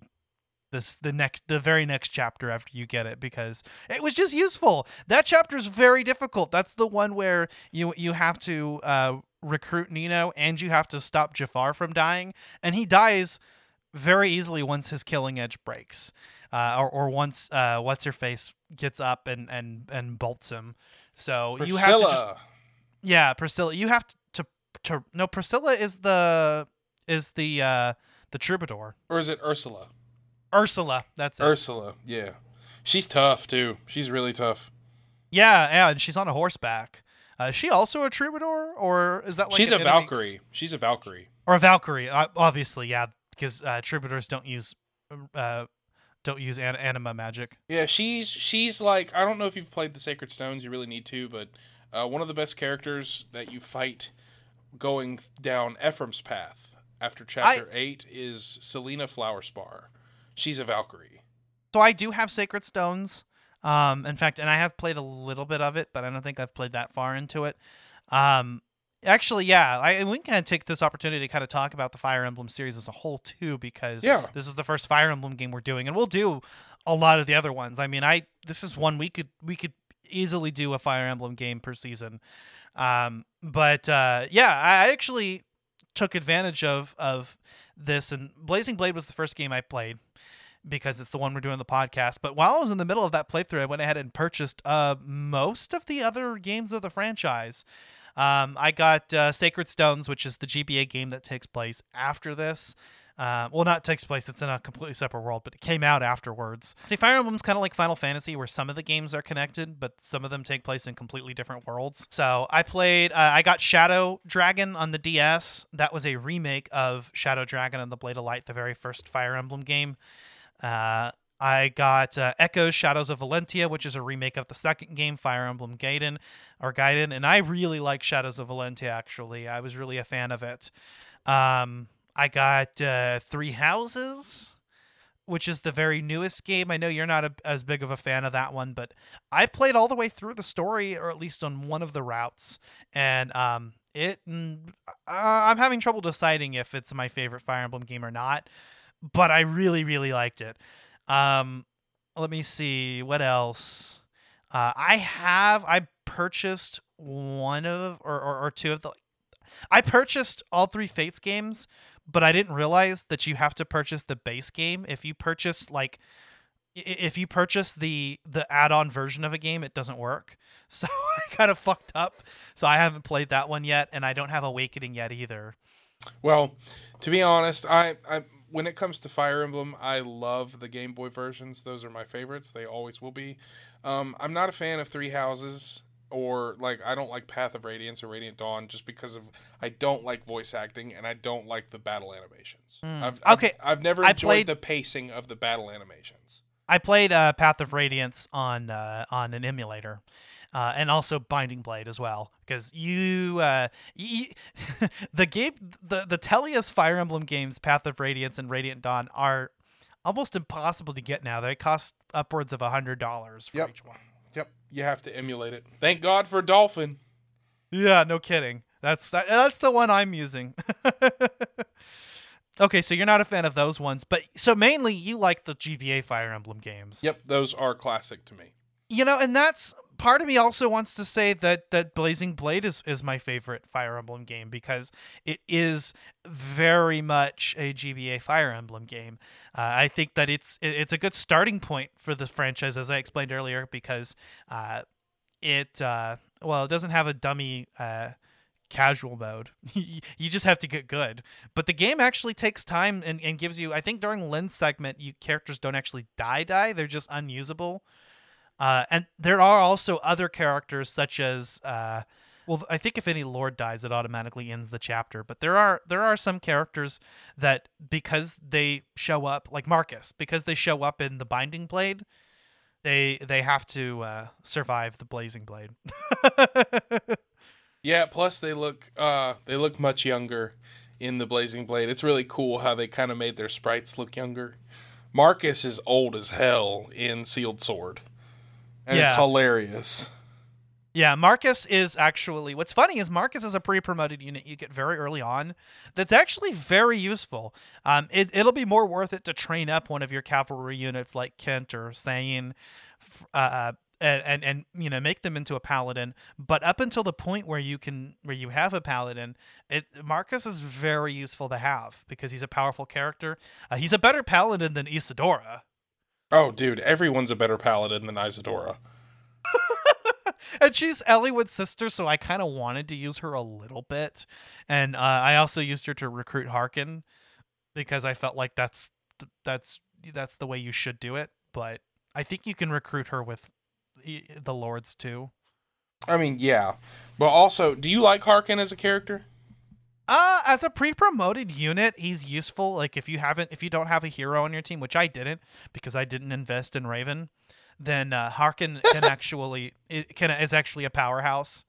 This the next the very next chapter after you get it because it was just useful. That chapter is very difficult. That's the one where you you have to uh, recruit Nino and you have to stop Jaffar from dying, and he dies very easily once his killing edge breaks, uh, or or once uh, what's her face gets up and and and bolts him. So Priscilla. you have to just yeah Priscilla. You have to to, to no Priscilla is the is the uh, the troubadour, or is it Ursula? Ursula, that's it. Ursula, yeah. She's tough, too. She's really tough. Yeah, yeah, and she's on a horseback. Uh, is she also a troubadour, or is that like She's a Valkyrie. Ex- she's a Valkyrie. Or a Valkyrie, obviously, yeah, because uh, troubadours don't use uh, don't use an- anima magic. Yeah, she's, she's like, I don't know if you've played the Sacred Stones, you really need to, but uh, one of the best characters that you fight going down Ephraim's path after chapter I... eight is Selena Flowerspar. She's a Valkyrie. So I do have Sacred Stones. Um, in fact, and I have played a little bit of it, but I don't think I've played that far into it. Um, actually, yeah, I we can kind of take this opportunity to kind of talk about the Fire Emblem series as a whole, too, because yeah. this is the first Fire Emblem game we're doing, and we'll do a lot of the other ones. I mean, I this is one we could we could easily do a Fire Emblem game per season. Um, but uh, yeah, I actually took advantage of of this, and Blazing Blade was the first game I played because it's the one we're doing the podcast. But while I was in the middle of that playthrough, I went ahead and purchased uh, most of the other games of the franchise. Um, I got uh, Sacred Stones, which is the G B A game that takes place after this. Uh, well, not takes place. It's in a completely separate world, but it came out afterwards. See, Fire Emblem's kind of like Final Fantasy, where some of the games are connected, but some of them take place in completely different worlds. So I played, uh, I got Shadow Dragon on the D S. That was a remake of Shadow Dragon and the Blade of Light, the very first Fire Emblem game. Uh, I got uh, Echoes, Shadows of Valentia, which is a remake of the second game, Fire Emblem Gaiden, or Gaiden. And I really like Shadows of Valentia, actually. I was really a fan of it. Um... I got uh, Three Houses, which is the very newest game. I know you're not a, as big of a fan of that one, but I played all the way through the story, or at least on one of the routes, and um, it uh, I'm having trouble deciding if it's my favorite Fire Emblem game or not, but I really, really liked it. Um, let me see. What else? Uh, I have... I purchased one of... Or, or, or two of the... I purchased all three Fates games, but I didn't realize that you have to purchase the base game. If you purchase, like... If you purchase the, the add-on version of a game, it doesn't work. So I kind of fucked up. So I haven't played that one yet, and I don't have Awakening yet either. Well, to be honest, I... I... when it comes to Fire Emblem, I love the Game Boy versions. Those are my favorites. They always will be. Um, I'm not a fan of Three Houses, or like I don't like Path of Radiance or Radiant Dawn, just because of I don't like voice acting and I don't like the battle animations. Mm. I've, I've, okay, I've never enjoyed played, the pacing of the battle animations. I played uh, Path of Radiance on uh, on an emulator. Uh, and also Binding Blade as well, because you, uh, you the game, the the Tellius Fire Emblem games, Path of Radiance and Radiant Dawn, are almost impossible to get now. They cost upwards of a hundred dollars for yep. each one. Yep, you have to emulate it. Thank God for Dolphin. Yeah, no kidding. That's that, that's the one I'm using. Okay, so you're not a fan of those ones, but so mainly you like the G B A Fire Emblem games. Yep, those are classic to me. You know, and that's. Part of me also wants to say that that Blazing Blade is, is my favorite Fire Emblem game because it is very much a G B A Fire Emblem game. Uh, I think that it's it's a good starting point for the franchise, as I explained earlier, because uh, it uh, well, it doesn't have a dummy uh, casual mode. You just have to get good. But the game actually takes time and, and gives you. I think during Lyn's segment, you characters don't actually die die. They're just unusable. Uh, and there are also other characters such as, uh, well, I think if any lord dies, it automatically ends the chapter. But there are there are some characters that because they show up, like Marcus, because they show up in the Binding Blade, they they have to uh, survive the Blazing Blade. Yeah, plus they look uh, they look much younger in the Blazing Blade. It's really cool how they kind of made their sprites look younger. Marcus is old as hell in Sealed Sword. And yeah. It's hilarious. Yeah, Marcus is actually... What's funny is Marcus is a pre-promoted unit you get very early on that's actually very useful. Um, it, it'll be more worth it to train up one of your cavalry units like Kent or Sane uh, and, and, and you know make them into a paladin. But up until the point where you can where you have a paladin, it, Marcus is very useful to have because he's a powerful character. Uh, he's a better paladin than Isadora. Oh, dude, everyone's a better paladin than Isadora. And she's Eliwood's sister, so I kind of wanted to use her a little bit. And uh, I also used her to recruit Harkin, because I felt like that's that's that's the way you should do it. But I think you can recruit her with the lords, too. I mean, yeah. But also, do you like Harkin as a character? Uh, as a pre-promoted unit, he's useful. Like if you haven't, if you don't have a hero on your team, which I didn't because I didn't invest in Raven, then uh, Harkin can actually it can is actually a powerhouse.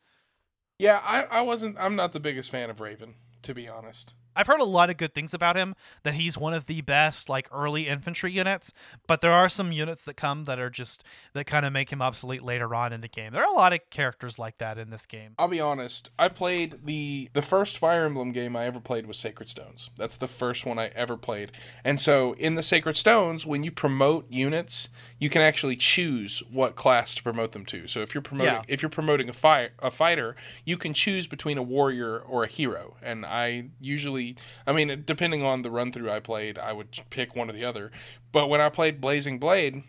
Yeah, I, I wasn't. I'm not the biggest fan of Raven, to be honest. I've heard a lot of good things about him. That he's one of the best like early infantry units, but there are some units that come that are just that kind of make him obsolete later on in the game. There are a lot of characters like that in this game. I'll be honest. I played the the first Fire Emblem game I ever played was Sacred Stones. That's the first one I ever played. And so in the Sacred Stones, when you promote units, you can actually choose what class to promote them to. So if you're promoting yeah. if you're promoting a fi- a fighter, you can choose between a warrior or a hero. And I usually I mean, depending on the run-through I played, I would pick one or the other. But when I played Blazing Blade,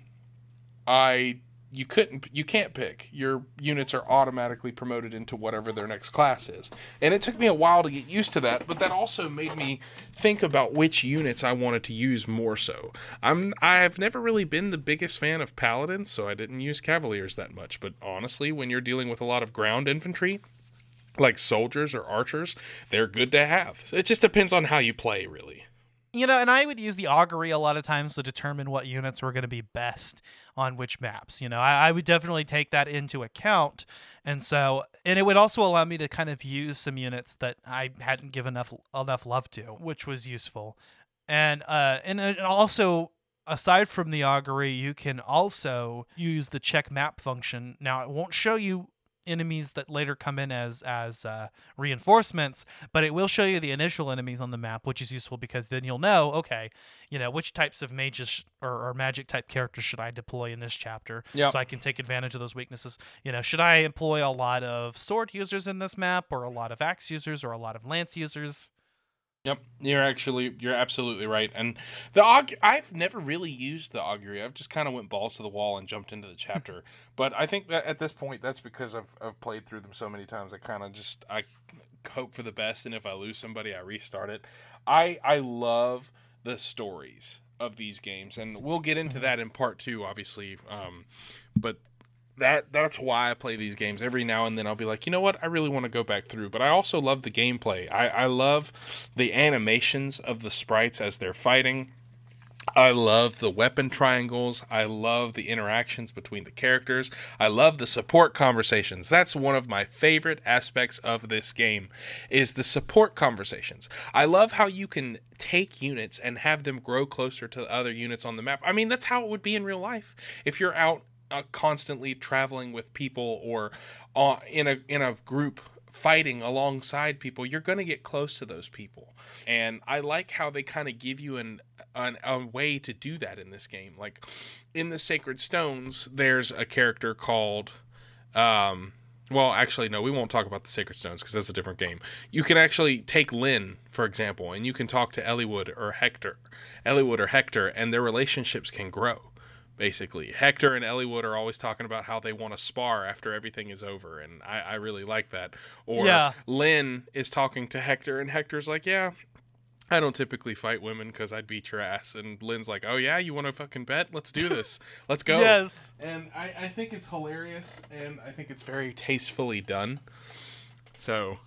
I you couldn't, you can't pick. Your units are automatically promoted into whatever their next class is. And it took me a while to get used to that, but that also made me think about which units I wanted to use more so. I'm, I've never really been the biggest fan of paladins, so I didn't use cavaliers that much. But honestly, when you're dealing with a lot of ground infantry... like soldiers or archers, they're good to have. It just depends on how you play, really. You know, and I would use the augury a lot of times to determine what units were going to be best on which maps. You know, I, I would definitely take that into account. And so, and it would also allow me to kind of use some units that I hadn't given enough, enough love to, which was useful. And, uh, and, and also, aside from the augury, you can also use the check map function. Now, it won't show you enemies that later come in as as uh, reinforcements, but it will show you the initial enemies on the map, which is useful because then you'll know, okay, you know, which types of mages sh- or, or magic type characters should I deploy in this chapter, yep. so I can take advantage of those weaknesses. You know, should I employ a lot of sword users in this map, or a lot of axe users, or a lot of lance users? Yep, you're actually, you're absolutely right. And the aug- I've never really used the augury. I've just kind of went balls to the wall and jumped into the chapter. But I think that at this point, that's because I've I've played through them so many times. I kind of just, I hope for the best, and if I lose somebody, I restart it. I, I love the stories of these games, and we'll get into that in part two, obviously. Um, but that that's why I play these games. Every now and then I'll be like, you know what, I really want to go back through. But I also love the gameplay. I, I love the animations of the sprites as they're fighting. I love the weapon triangles. I love the interactions between the characters. I love the support conversations. That's one of my favorite aspects of this game, is the support conversations. I love how you can take units and have them grow closer to other units on the map. I mean, that's how it would be in real life. If you're out constantly traveling with people, or uh, in a in a group fighting alongside people, you're going to get close to those people. And I like how they kind of give you an, an a way to do that in this game. Like in the Sacred Stones, there's a character called um well actually no we won't talk about the Sacred Stones because that's a different game. You can actually take Lyn, for example, and you can talk to Eliwood or Hector Eliwood or Hector and their relationships can grow. Basically, Hector and Eliwood are always talking about how they want to spar after everything is over, and I, I really like that. Or yeah. Lyn is talking to Hector, and Hector's like, yeah, I don't typically fight women because I'd beat your ass. And Lyn's like, oh yeah, you want to fucking bet? Let's do this. Let's go. Yes. And I, I think it's hilarious, and I think it's very tastefully done. So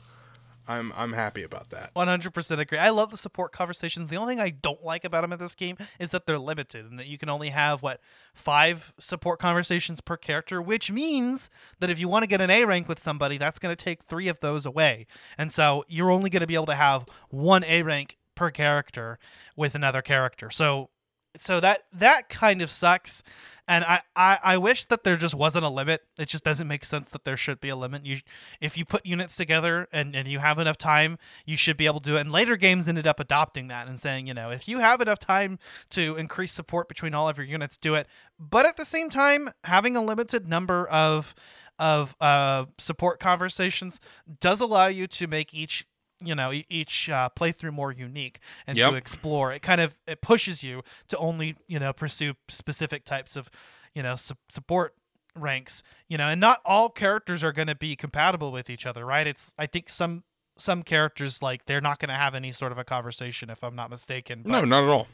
I'm I'm happy about that. one hundred percent agree. I love the support conversations. The only thing I don't like about them in this game is that they're limited and that you can only have, what, five support conversations per character, which means that if you want to get an A rank with somebody, that's going to take three of those away. And so you're only going to be able to have one A rank per character with another character. So so that that kind of sucks. And I, I, I wish that there just wasn't a limit. It just doesn't make sense that there should be a limit. You, if you put units together and, and you have enough time, you should be able to do it. And later games ended up adopting that and saying, you know, if you have enough time to increase support between all of your units, do it. But at the same time, having a limited number of of uh, support conversations does allow you to make each you know each uh, playthrough more unique and yep. to explore. It kind of it pushes you to only you know pursue specific types of you know su- support ranks, you know and not all characters are going to be compatible with each other, right? It's I think some some characters, like, they're not going to have any sort of a conversation, if I'm not mistaken. But, no, not at all.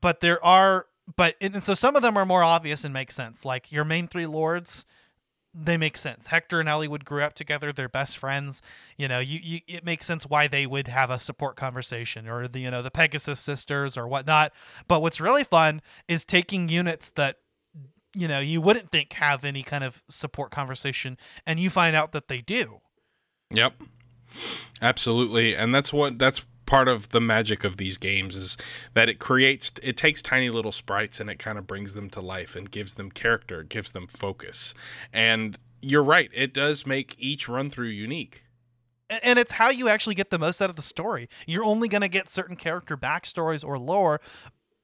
But there are but and so some of them are more obvious and make sense, like your main three lords. They make sense. Hector and Eliwood grew up together. They're best friends. You know, you, you it makes sense why they would have a support conversation, or the, you know, the Pegasus sisters or whatnot. But what's really fun is taking units that, you know, you wouldn't think have any kind of support conversation, and you find out that they do. Yep. Absolutely. And that's what, that's part of the magic of these games, is that it creates, it takes tiny little sprites and it kind of brings them to life and gives them character, gives them focus. And you're right, it does make each run through unique. And it's how you actually get the most out of the story. You're only going to get certain character backstories or lore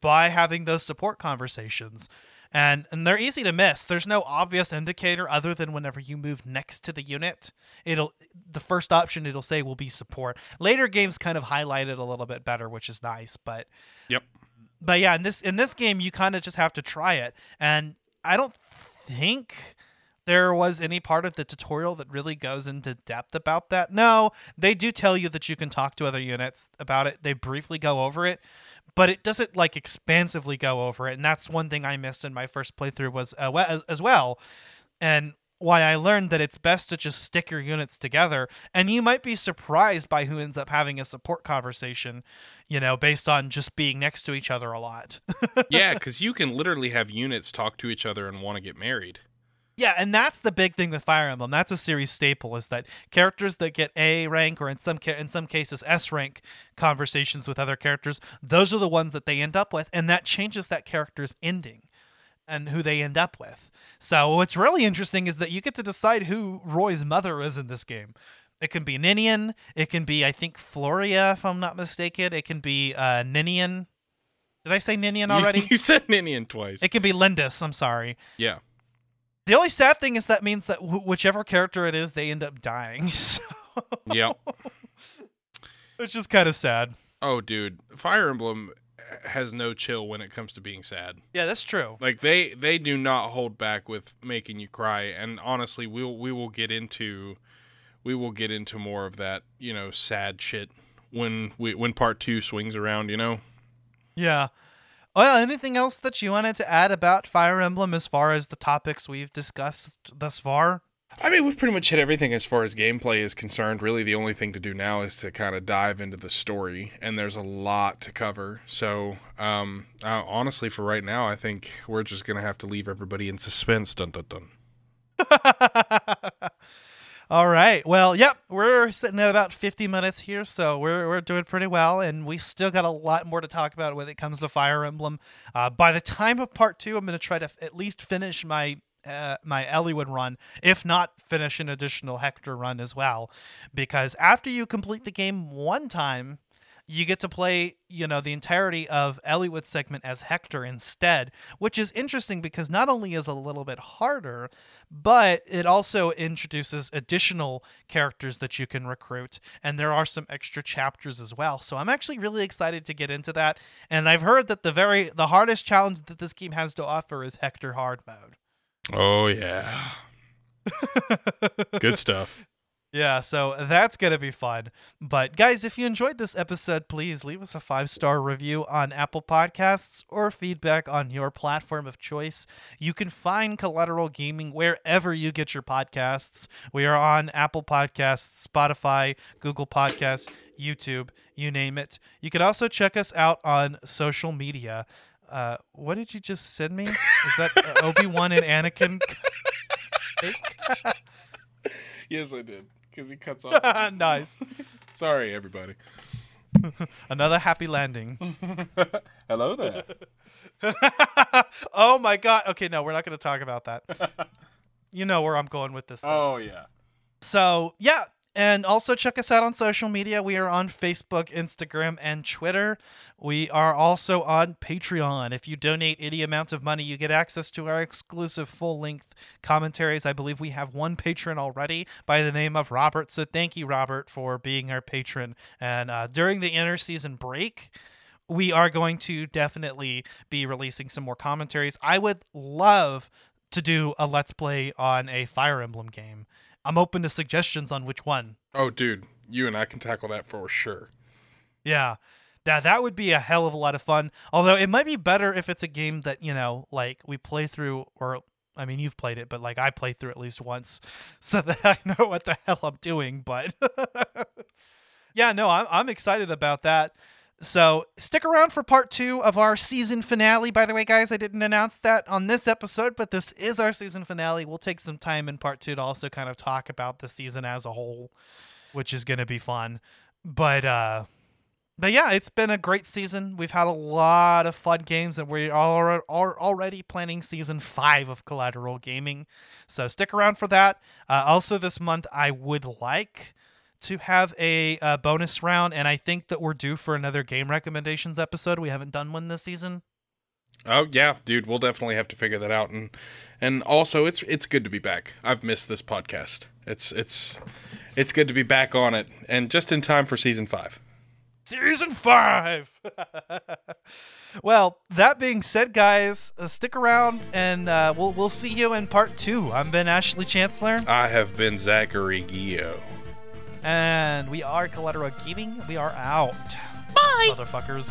by having those support conversations. And and they're easy to miss. There's no obvious indicator other than whenever you move next to the unit, it'll the first option it'll say will be support. Later games kind of highlight it a little bit better, which is nice. But yep. But yeah, in this in this game, you kind of just have to try it. And I don't think there was any part of the tutorial that really goes into depth about that. No, they do tell you that you can talk to other units about it. They briefly go over it, but it doesn't like expansively go over it. And that's one thing I missed in my first playthrough was uh, as well. And why I learned that it's best to just stick your units together. And you might be surprised by who ends up having a support conversation, you know, based on just being next to each other a lot. Yeah, because you can literally have units talk to each other and want to get married. Yeah, and that's the big thing with Fire Emblem. That's a series staple, is that characters that get A rank, or in some ca- in some cases S rank, conversations with other characters, those are the ones that they end up with, and that changes that character's ending and who they end up with. So what's really interesting is that you get to decide who Roy's mother is in this game. It can be Ninian. It can be, I think, Floria, if I'm not mistaken. It can be uh, Ninian. Did I say Ninian already? You said Ninian twice. It can be Lindis. I'm sorry. Yeah. The only sad thing is that means that wh- whichever character it is, they end up dying. So. Yep. It's just kind of sad. Oh, dude. Fire Emblem has no chill when it comes to being sad. Yeah, that's true. Like, they, they do not hold back with making you cry. And honestly, we will, we will get into we will get into more of that, you know, sad shit when we when part two swings around, you know? Yeah. Well, anything else that you wanted to add about Fire Emblem as far as the topics we've discussed thus far? I mean, we've pretty much hit everything as far as gameplay is concerned. Really, the only thing to do now is to kind of dive into the story, and there's a lot to cover. So, um, uh, honestly, for right now, I think we're just going to have to leave everybody in suspense. Dun, dun, dun. All right. Well, yep, we're sitting at about fifty minutes here, so we're we're doing pretty well, and we've still got a lot more to talk about when it comes to Fire Emblem. Uh, by the time of part two, I'm going to try to f- at least finish my... Uh, my Eliwood run, if not finish an additional Hector run as well, because after you complete the game one time, you get to play, you know, the entirety of Eliwood segment as Hector instead, which is interesting because not only is a little bit harder, but it also introduces additional characters that you can recruit, and there are some extra chapters as well. So I'm actually really excited to get into that, and I've heard that the very the hardest challenge that this game has to offer is Hector hard mode. Oh, yeah. Good stuff. Yeah, so that's going to be fun. But guys, if you enjoyed this episode, please leave us a five-star review on Apple Podcasts or feedback on your platform of choice. You can find Collateral Gaming wherever you get your podcasts. We are on Apple Podcasts, Spotify, Google Podcasts, YouTube, you name it. You can also check us out on social media. Uh, what did you just send me? Is that uh, Obi-Wan and Anakin? Yes, I did, because he cuts off. Nice. Sorry, everybody. Another happy landing. Hello there. Oh, my God. Okay, no, we're not going to talk about that. You know where I'm going with this thing. Oh, yeah. So, yeah. And also check us out on social media. We are on Facebook, Instagram, and Twitter. We are also on Patreon. If you donate any amount of money, you get access to our exclusive full-length commentaries. I believe we have one patron already by the name of Robert. So thank you, Robert, for being our patron. And uh, during the interseason break, we are going to definitely be releasing some more commentaries. I would love to do a Let's Play on a Fire Emblem game. I'm open to suggestions on which one. Oh, dude, you and I can tackle that for sure. Yeah, that, that would be a hell of a lot of fun. Although it might be better if it's a game that, you know, like we play through, or I mean, you've played it, but like I play through at least once so that I know what the hell I'm doing. But yeah, no, I'm, I'm excited about that. So stick around for part two of our season finale. By the way, guys, I didn't announce that on this episode, but this is our season finale. We'll take some time in part two to also kind of talk about the season as a whole, which is going to be fun. But, uh, but yeah, it's been a great season. We've had a lot of fun games, and we are, are already planning season five of Collateral Gaming. So stick around for that. Uh, also this month, I would like to have a uh, bonus round, and I think that we're due for another game recommendations episode. We haven't done one this season. Oh yeah, dude, we'll definitely have to figure that out, and and also it's it's good to be back. I've missed this podcast. It's it's it's good to be back on it, and just in time for season five. Season five. Well, that being said, guys, uh, stick around, and uh, we'll we'll see you in part two. I've been Ashley Chancellor. I have been Zachary Guillot. And we are Collateral Gaming. We are out. Bye, motherfuckers.